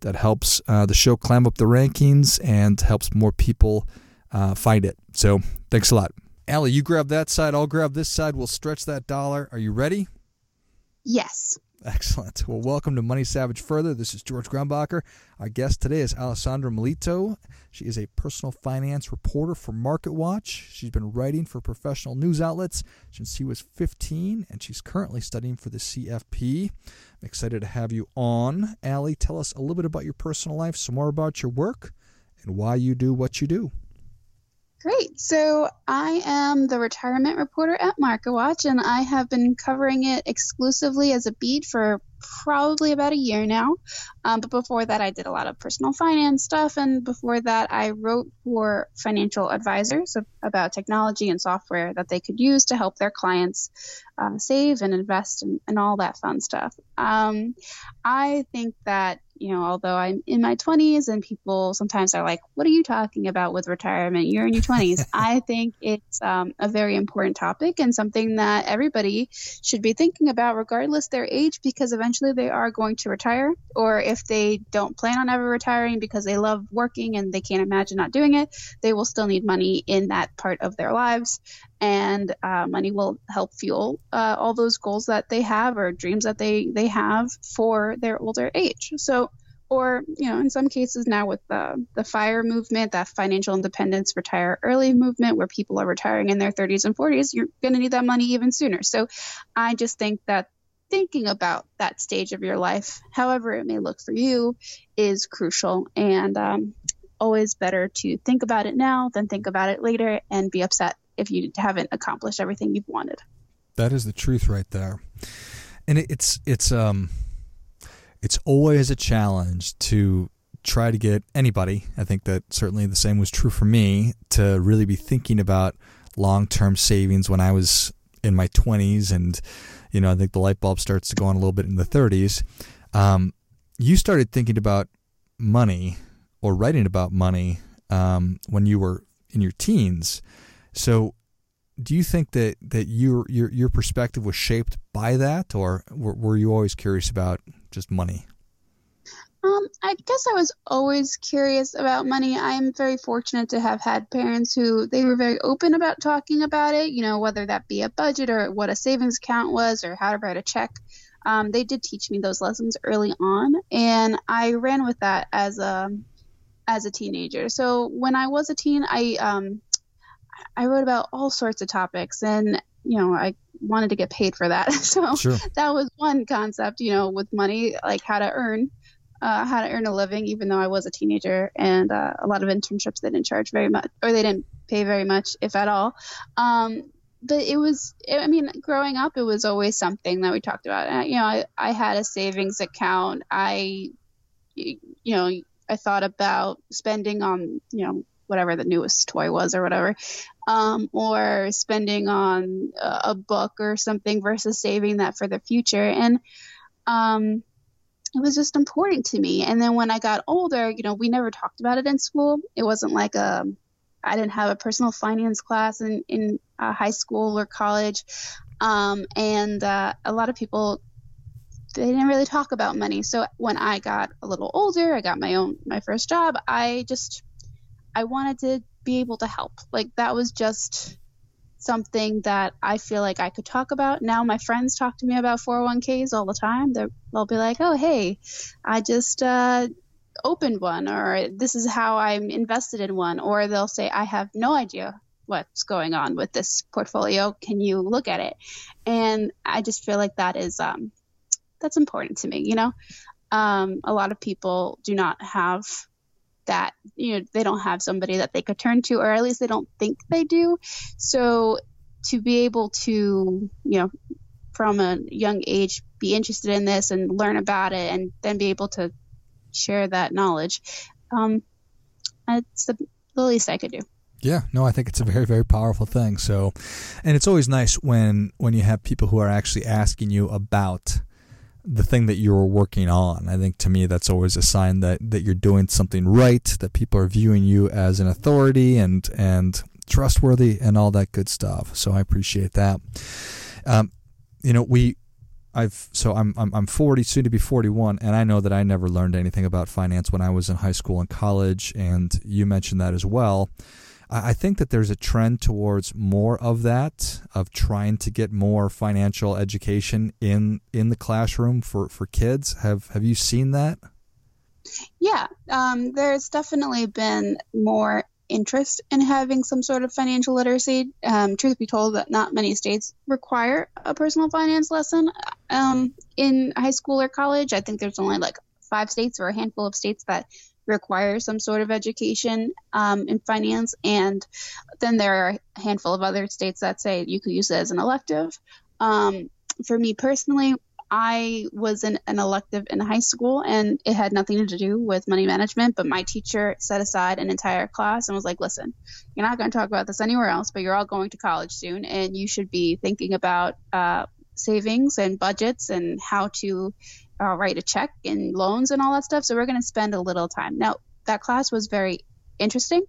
That helps the show climb up the rankings and helps more people find it. So thanks a lot. Allie, you grab that side. I'll grab this side. We'll stretch that dollar. Are you ready? Yes. Excellent. Well, welcome to Money Savage Further. This is George Grumbacher. Our guest today is Alessandra Malito. She is a personal finance reporter for MarketWatch. She's been writing for professional news outlets since she was 15, and she's currently studying for the CFP. I'm excited to have you on. Allie, tell us a little bit about your personal life, some more about your work, and why you do what you do. Great. So I am the retirement reporter at MarketWatch, and I have been covering it exclusively as a beat for probably about a year now. But before that, I did a lot of personal finance stuff. And before that, I wrote for financial advisors about technology and software that they could use to help their clients save and invest and all that fun stuff. I think that, you know, although I'm in my 20s and people sometimes are like, what are you talking about with retirement? You're in your 20s. I think it's a very important topic and something that everybody should be thinking about regardless their age, because eventually they are going to retire, or if they don't plan on ever retiring because they love working and they can't imagine not doing it, they will still need money in that part of their lives. And money will help fuel all those goals that they have or dreams that they have for their older age. So, or, you know, in some cases now with the FIRE movement, that financial independence, retire early movement where people are retiring in their 30s and 40s, you're going to need that money even sooner. So I just think that thinking about that stage of your life, however it may look for you, is crucial. And always better to think about it now than think about it later and be upset if you haven't accomplished everything you've wanted. That is the truth right there. And it's always a challenge to try to get anybody. I think that certainly the same was true for me, to really be thinking about long-term savings when I was in my 20s. And, you know, I think the light bulb starts to go on a little bit in the 30s. You started thinking about money or writing about money when you were in your teens. So do you think that your perspective was shaped by that, or were you always curious about just money? I guess I was always curious about money. I'm very fortunate to have had parents who they were very open about talking about it, you know, whether that be a budget or what a savings account was or how to write a check. They did teach me those lessons early on, and I ran with that as a teenager. So when I was a teen, I wrote about all sorts of topics, and, you know, I wanted to get paid for that. So sure. That was one concept, you know, with money, like how to earn a living, even though I was a teenager, and a lot of internships, they didn't charge very much, or they didn't pay very much, if at all. But it was, I mean, growing up, it was always something that we talked about. And, you know, I had a savings account. I thought about spending on, you know, whatever the newest toy was or whatever, or spending on a book or something versus saving that for the future. And it was just important to me. And then when I got older, you know, we never talked about it in school. It wasn't like I didn't have a personal finance class in high school or college. And a lot of people, they didn't really talk about money. So when I got a little older, I got my first job, I wanted to be able to help. Like, that was just something that I feel like I could talk about. Now my friends talk to me about 401ks all the time. They'll be like, oh, hey, I just opened one, or this is how I'm invested in one. Or they'll say, I have no idea what's going on with this portfolio. Can you look at it? And I just feel like that is that's important to me. You know, a lot of people do not have that, you know, they don't have somebody that they could turn to, or at least they don't think they do. So to be able to, you know, from a young age, be interested in this and learn about it, and then be able to share that knowledge. It's the least I could do. Yeah, no, I think it's a very, very powerful thing. So, and it's always nice when you have people who are actually asking you about the thing that you're working on. I think to me that's always a sign that you're doing something right, that people are viewing you as an authority and trustworthy and all that good stuff. So I appreciate that. I'm 40, soon to be 41, and I know that I never learned anything about finance when I was in high school and college, and you mentioned that as well. I think that there's a trend towards more of that, of trying to get more financial education in the classroom for kids. Have you seen that? Yeah, there's definitely been more interest in having some sort of financial literacy. Truth be told, that not many states require a personal finance lesson in high school or college. I think there's only like 5 states or a handful of states that require some sort of education in finance, and then there are a handful of other states that say you could use it as an elective. For me personally, I was in an elective in high school, and it had nothing to do with money management, but my teacher set aside an entire class and was like, listen, you're not going to talk about this anywhere else, but you're all going to college soon, and you should be thinking about savings and budgets and how to write a check and loans and all that stuff. So we're going to spend a little time. Now, that class was very interesting,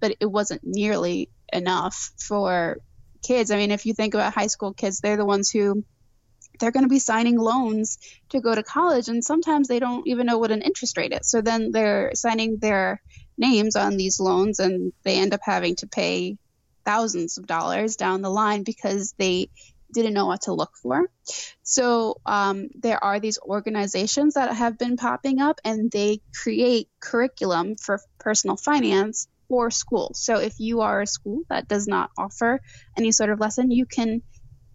but it wasn't nearly enough for kids. I mean, if you think about high school kids, they're the ones who they're going to be signing loans to go to college, and sometimes they don't even know what an interest rate is. So then they're signing their names on these loans, and they end up having to pay thousands of dollars down the line because they didn't know what to look for. So there are these organizations that have been popping up, and they create curriculum for personal finance for schools. So if you are a school that does not offer any sort of lesson, you can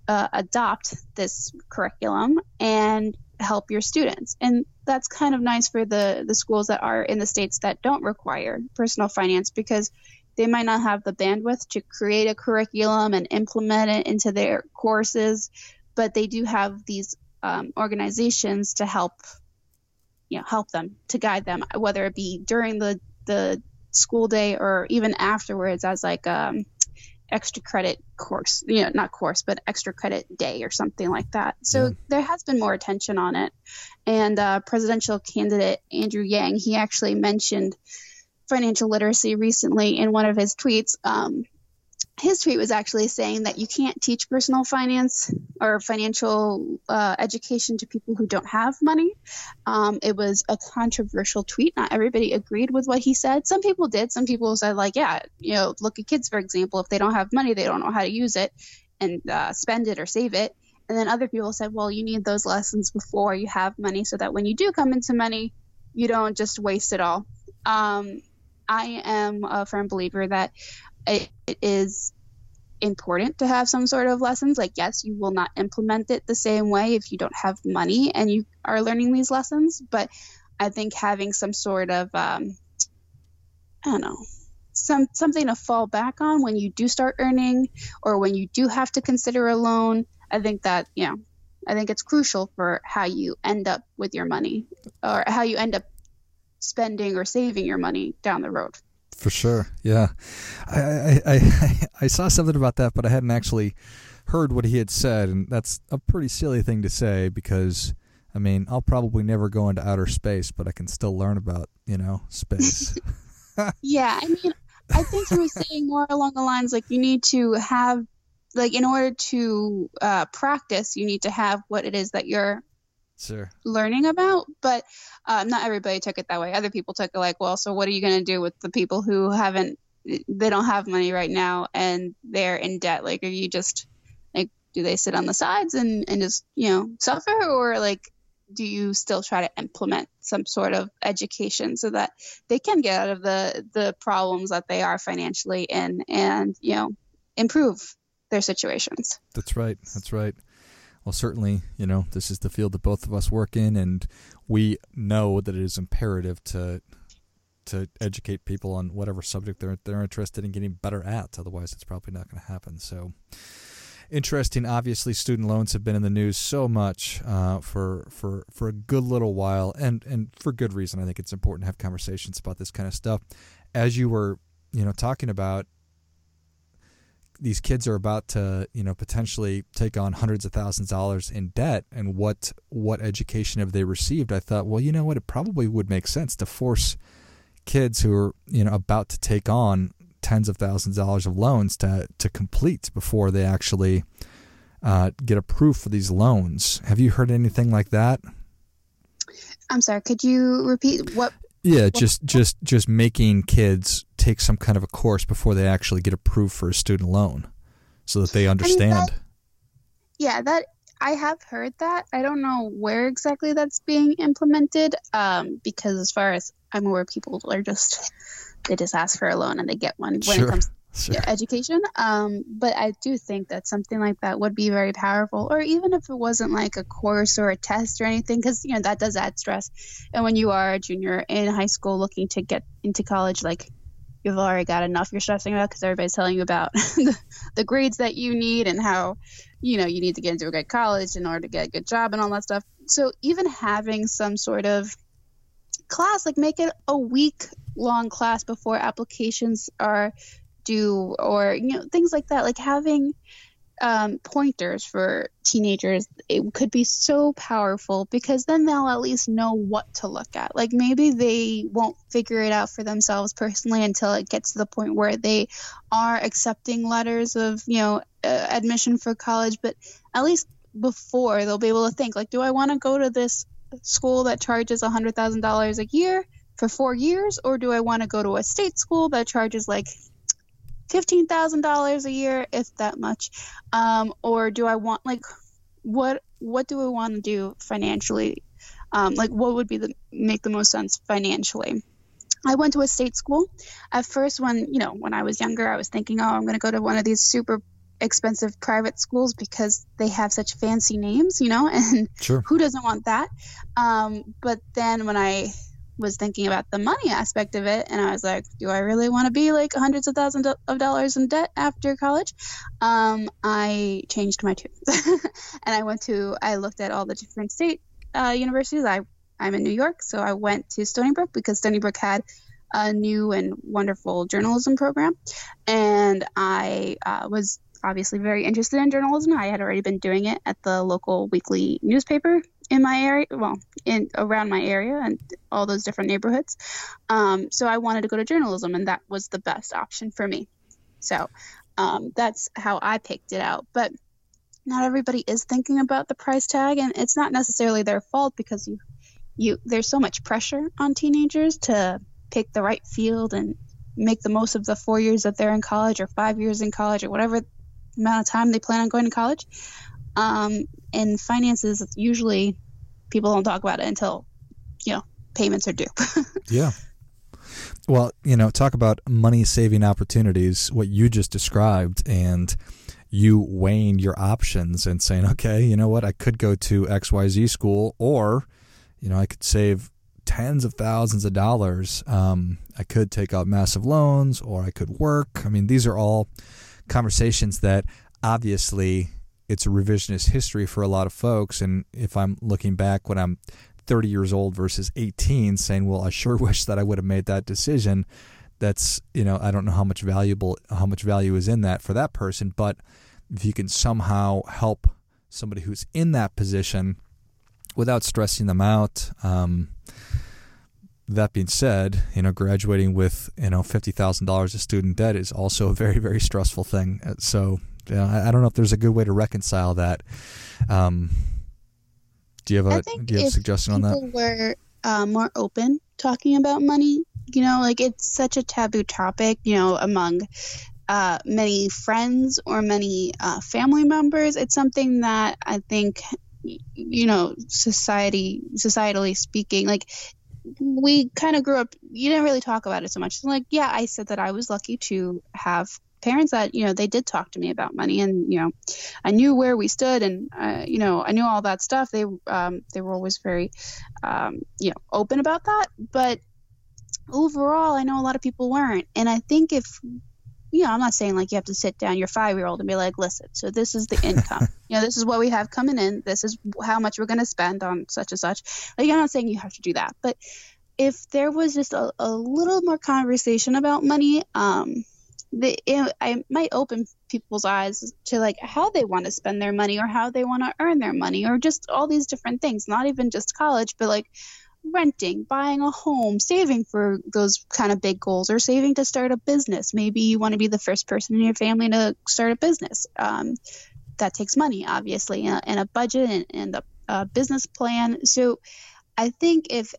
adopt this curriculum and help your students. And that's kind of nice for the schools that are in the states that don't require personal finance, because they might not have the bandwidth to create a curriculum and implement it into their courses, but they do have these organizations to help them, to guide them, whether it be during the school day or even afterwards as like extra credit course, not course, but extra credit day or something like that. So there has been more attention on it. And presidential candidate Andrew Yang, he actually mentioned financial literacy recently in one of his tweets. His tweet was actually saying that you can't teach personal finance or financial education to people who don't have money. It was a controversial tweet. Not everybody agreed with what he said. Some people did. Some people said like, yeah, look at kids, for example, if they don't have money, they don't know how to use it and spend it or save it. And then other people said, well, you need those lessons before you have money so that when you do come into money, you don't just waste it all. I am a firm believer that it is important to have some sort of lessons. Like, yes, you will not implement it the same way if you don't have money and you are learning these lessons. But I think having some sort of, something to fall back on when you do start earning or when you do have to consider a loan, I think that, I think it's crucial for how you end up with your money or how you end up spending or saving your money down the road. For sure. Yeah. I saw something about that, but I hadn't actually heard what he had said. And that's a pretty silly thing to say because, I mean, I'll probably never go into outer space, but I can still learn about, space. Yeah. I mean, I think he was saying more along the lines like you need to have, like in order to practice, you need to have what it is that you're learning about, but not everybody took it that way. Other people took it like, well, so what are you going to do with the people who don't have money right now and they're in debt? Like, are you just like, do they sit on the sides and just, suffer, or like, do you still try to implement some sort of education so that they can get out of the problems that they are financially in and, improve their situations? That's right. That's right. Well, certainly, this is the field that both of us work in, and we know that it is imperative to educate people on whatever subject they're interested in getting better at. Otherwise, it's probably not going to happen. So interesting. Obviously, student loans have been in the news so much for a good little while, and for good reason. I think it's important to have conversations about this kind of stuff. As you were, talking about, these kids are about to, potentially take on hundreds of thousands of dollars in debt, and what education have they received? I thought, well, you know what? It probably would make sense to force kids who are, about to take on tens of thousands of dollars of loans to complete before they actually get approved for these loans. Have you heard anything like that? I'm sorry, could you repeat what? Yeah, just making kids take some kind of a course before they actually get approved for a student loan so that they understand. That I have heard that. I don't know where exactly that's being implemented, because as far as I'm aware, people are they just ask for a loan and they get one when it comes to education. But I do think that something like that would be very powerful, or even if it wasn't like a course or a test or anything, because, that does add stress. And when you are a junior in high school looking to get into college, like, you've already got enough you're stressing about because everybody's telling you about the grades that you need and how, you need to get into a good college in order to get a good job and all that stuff. So even having some sort of class, like make it a week-long class before applications are due, or things like that, like having pointers for teenagers, it could be so powerful, because then they'll at least know what to look at. Like maybe they won't figure it out for themselves personally until it gets to the point where they are accepting letters of admission for college, but at least before they'll be able to think, like, do I want to go to this school that charges $100,000 a year for 4 years, or do I want to go to a state school that charges like $15,000 a year, if that much, or do I want, like, what do I want to do financially, like what would be make the most sense financially? I went to a state school at first when when I was younger. I was thinking, I'm going to go to one of these super expensive private schools because they have such fancy names, and who doesn't want that? But then when I was thinking about the money aspect of it, and I was like, do I really want to be like hundreds of thousands of dollars in debt after college? I changed my tune. And I looked at all the different state universities. I'm in New York, so I went to Stony Brook because Stony Brook had a new and wonderful journalism program. And I was obviously very interested in journalism. I had already been doing it at the local weekly newspaper in my area, around my area and all those different neighborhoods. So I wanted to go to journalism, and that was the best option for me. So that's how I picked it out. But not everybody is thinking about the price tag, and it's not necessarily their fault, because there's so much pressure on teenagers to pick the right field and make the most of the 4 years that they're in college, or 5 years in college, or whatever amount of time they plan on going to college. And finances, usually people don't talk about it until, payments are due. Yeah. Well, talk about money-saving opportunities, what you just described, and you weighing your options and saying, okay, you know what, I could go to XYZ school, or, I could save tens of thousands of dollars. I could take out massive loans, or I could work. I mean, these are all conversations that obviously it's a revisionist history for a lot of folks. And if I'm looking back when I'm 30 years old versus 18 saying, well, I sure wish that I would have made that decision. That's, I don't know how much value is in that for that person. But if you can somehow help somebody who's in that position without stressing them out, that being said, graduating with, $50,000 of student debt is also a very, very stressful thing. So, I don't know if there's a good way to reconcile that. Do you have a suggestion on that? If people were more open talking about money, like it's such a taboo topic, among many friends or many family members. It's something that I think, societally speaking, like we kind of grew up, you didn't really talk about it so much. So like, yeah, I said that I was lucky to have parents that, they did talk to me about money, and, I knew where we stood, and, I knew all that stuff. They were always very, open about that. But overall, I know a lot of people weren't. And I think if you know, I'm not saying like you have to sit down your 5-year-old and be like, listen, so this is the income, you know, this is what we have coming in. This is how much we're going to spend on such and such. Like, I'm not saying you have to do that, but if there was just a little more conversation about money, I might open people's eyes to like how they want to spend their money or how they want to earn their money or just all these different things, not even just college, but like renting, buying a home, saving for those kind of big goals or saving to start a business. Maybe you want to be the first person in your family to start a business. That takes money, obviously, and a budget and a business plan. So I think if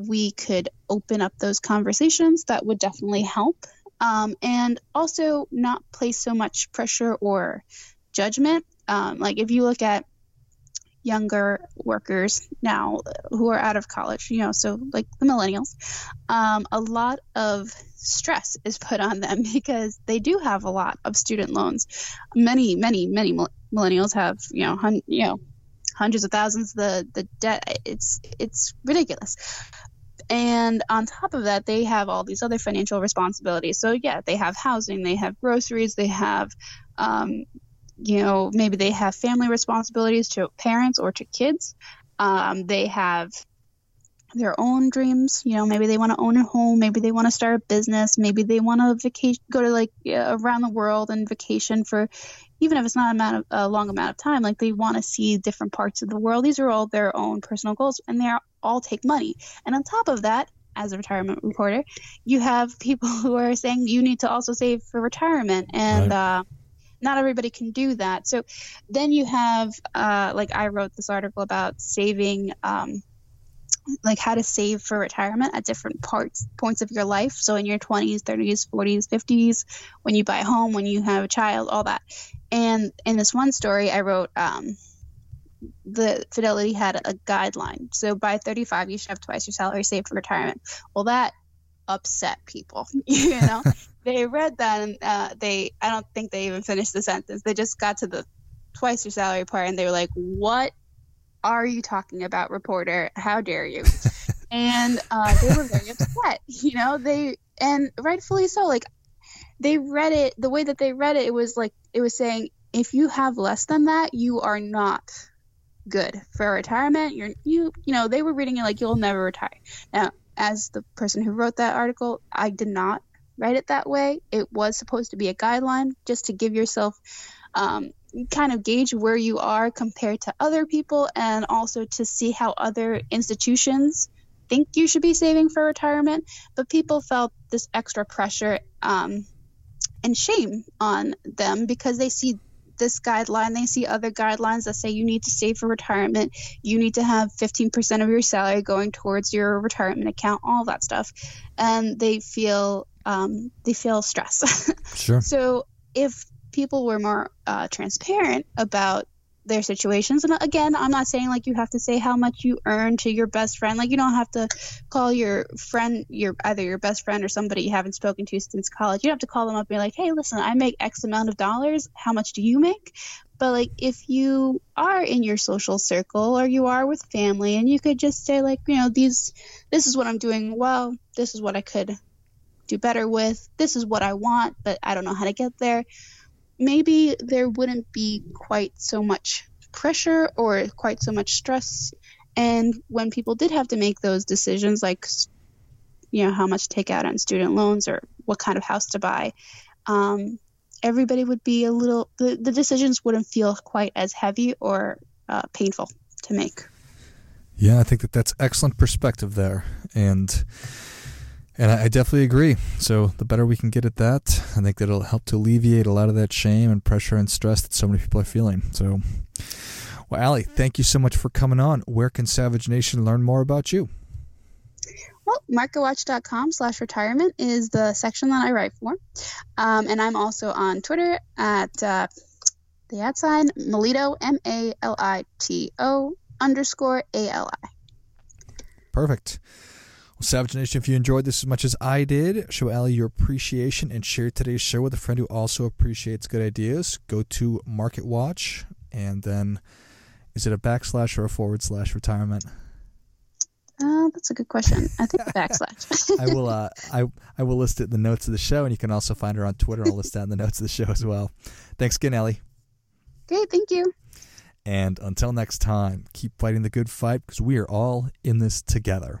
we could open up those conversations, that would definitely help. And also not place so much pressure or judgment. Like if you look at younger workers now who are out of college, you know, so like the millennials, a lot of stress is put on them because they do have a lot of student loans. Many millennials have, hundreds of thousands of the debt. It's ridiculous. And on top of that, they have all these other financial responsibilities. So, yeah, they have housing, they have groceries, they have, maybe they have family responsibilities to parents or to kids. They have their own dreams. You know, maybe they want to own a home. Maybe they want to start a business. Maybe they want to go to around the world and vacation for, even if it's not a long amount of time, like they want to see different parts of the world. These are all their own personal goals, and they all take money. And on top of that, as a retirement reporter, you have people who are saying you need to also save for retirement, and right. Not everybody can do that. So then you have, I wrote this article about saving, how to save for retirement at different points of your life. So in your 20s, 30s, 40s, 50s, when you buy a home, when you have a child, all that. And in this one story I wrote, the Fidelity had a guideline. So by 35, you should have twice your salary saved for retirement. Well, that upset people, you know, they read that and I don't think they even finished the sentence. They just got to the twice your salary part and they were like, what are you talking about, reporter? How dare you? And they were very upset, you know, and rightfully so. Like, they read it the way that they read it. It was like, it was saying, if you have less than that, you are not good for retirement. You know, they were reading it like, you'll never retire. Now, as the person who wrote that article, I did not write it that way. It was supposed to be a guideline just to give yourself, kind of gauge where you are compared to other people, and also to see how other institutions think you should be saving for retirement. But people felt this extra pressure and shame on them because they see this guideline, they see other guidelines that say you need to save for retirement, you need to have 15% of your salary going towards your retirement account, all that stuff, and they feel stress. Sure. So if people were more transparent about their situations. And again, I'm not saying like you have to say how much you earn to your best friend. Like, you don't have to call your friend, either your best friend or somebody you haven't spoken to since college. You don't have to call them up and be like, hey, listen, I make X amount of dollars. How much do you make? But like, if you are in your social circle or you are with family, and you could just say like, you know, this is what I'm doing well. This is what I could do better with. This is what I want, but I don't know how to get there. Maybe there wouldn't be quite so much pressure or quite so much stress. And when people did have to make those decisions, like, you know, how much to take out on student loans or what kind of house to buy, everybody would be the decisions wouldn't feel quite as heavy or painful to make. Yeah, I think that's excellent perspective there. And I definitely agree. So the better we can get at that, I think that'll help to alleviate a lot of that shame and pressure and stress that so many people are feeling. So, well, Allie, thank you so much for coming on. Where can Savage Nation learn more about you? Well, MarketWatch.com/retirement is the section that I write for. And I'm also on Twitter at the @ Malito, @Malito_ALI. Perfect. Well, Savage Nation, if you enjoyed this as much as I did, show Allie your appreciation and share today's show with a friend who also appreciates good ideas. Go to MarketWatch, and then is it a / or a / retirement? That's a good question. I think backslash. I will list it in the notes of the show, and you can also find her on Twitter. I'll list that in the notes of the show as well. Thanks again, Ellie. Great, thank you. And until next time, keep fighting the good fight because we are all in this together.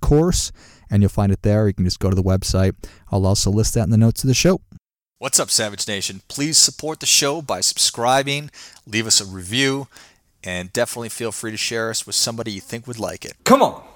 course and you'll find it there. You can just go to the website. I'll also list that in the notes of the show. What's up, Savage Nation? Please support the show by subscribing, leave us a review, and definitely feel free to share us with somebody you think would like it. Come on!